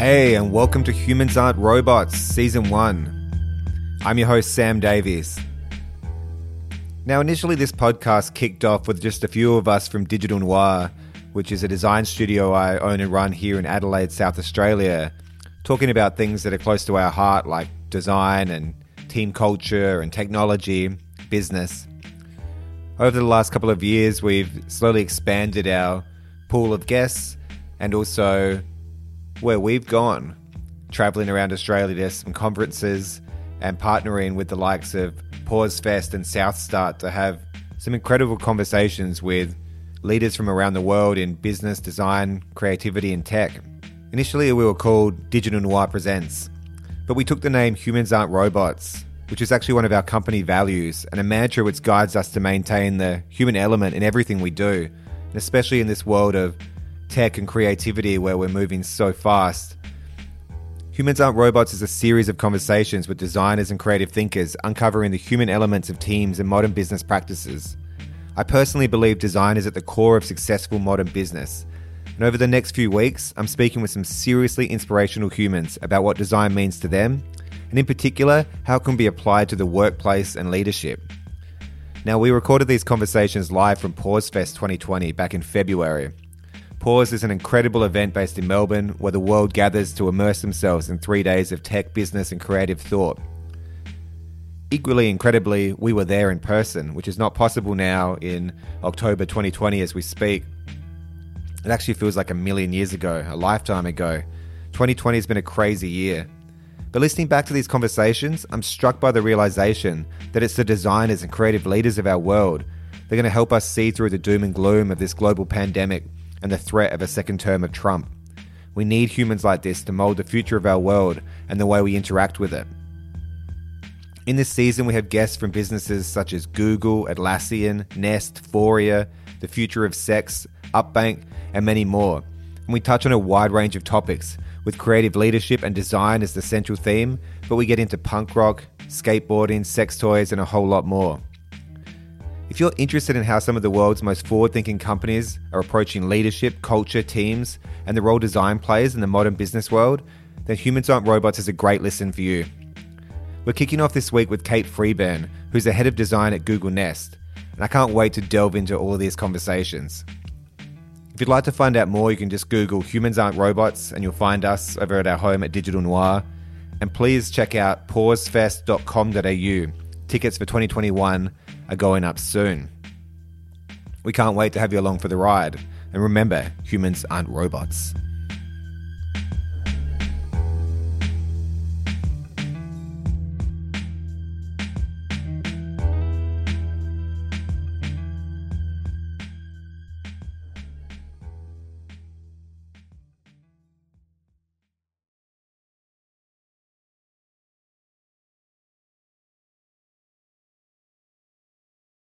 Hey, and welcome to Humans Aren't Robots, Season 1. I'm your host, Sam Davies. Now, initially this podcast kicked off with just a few of us from Digital Noir, which is a design studio I own and run here in Adelaide, South Australia, talking about things that are close to our heart, like design and team culture and technology, business. Over the last couple of years, we've slowly expanded our pool of guests and also where we've gone, travelling around Australia to some conferences and partnering with the likes of PauseFest and Southstart to have some incredible conversations with leaders from around the world in business, design, creativity and tech. Initially we were called Digital Noir Presents, but we took the name Humans Aren't Robots, which is actually one of our company values and a mantra which guides us to maintain the human element in everything we do, and especially in this world of tech and creativity where we're moving so fast. Humans Aren't Robots is a series of conversations with designers and creative thinkers uncovering the human elements of teams and modern business practices. I personally believe design is at the core of successful modern business, and over the next few weeks I'm speaking with some seriously inspirational humans about what design means to them, and in particular how it can be applied to the workplace and leadership. Now, we recorded these conversations live from PauseFest 2020 back in February. Pause is an incredible event based in Melbourne where the world gathers to immerse themselves in 3 days of tech, business and creative thought. Equally incredibly, we were there in person, which is not possible now in October 2020 as we speak. It actually feels like a million years ago, a lifetime ago. 2020 has been a crazy year. But listening back to these conversations, I'm struck by the realization that it's the designers and creative leaders of our world that are going to help us see through the doom and gloom of this global pandemic and the threat of a second term of Trump. We need humans like this to mold the future of our world and the way we interact with it. In this season, we have guests from businesses such as Google, Atlassian, Nest, Foria, The Future of Sex, Upbank, and many more. And we touch on a wide range of topics, with creative leadership and design as the central theme, but we get into punk rock, skateboarding, sex toys, and a whole lot more. If you're interested in how some of the world's most forward-thinking companies are approaching leadership, culture, teams, and the role design plays in the modern business world, then Humans Aren't Robots is a great listen for you. We're kicking off this week with Kate Freeburn, who's the head of design at Google Nest, and I can't wait to delve into all of these conversations. If you'd like to find out more, you can just Google Humans Aren't Robots, and you'll find us over at our home at Digital Noir. And please check out pausefest.com.au. Tickets for 2021 are going up soon. We can't wait to have you along for the ride. And remember, humans aren't robots.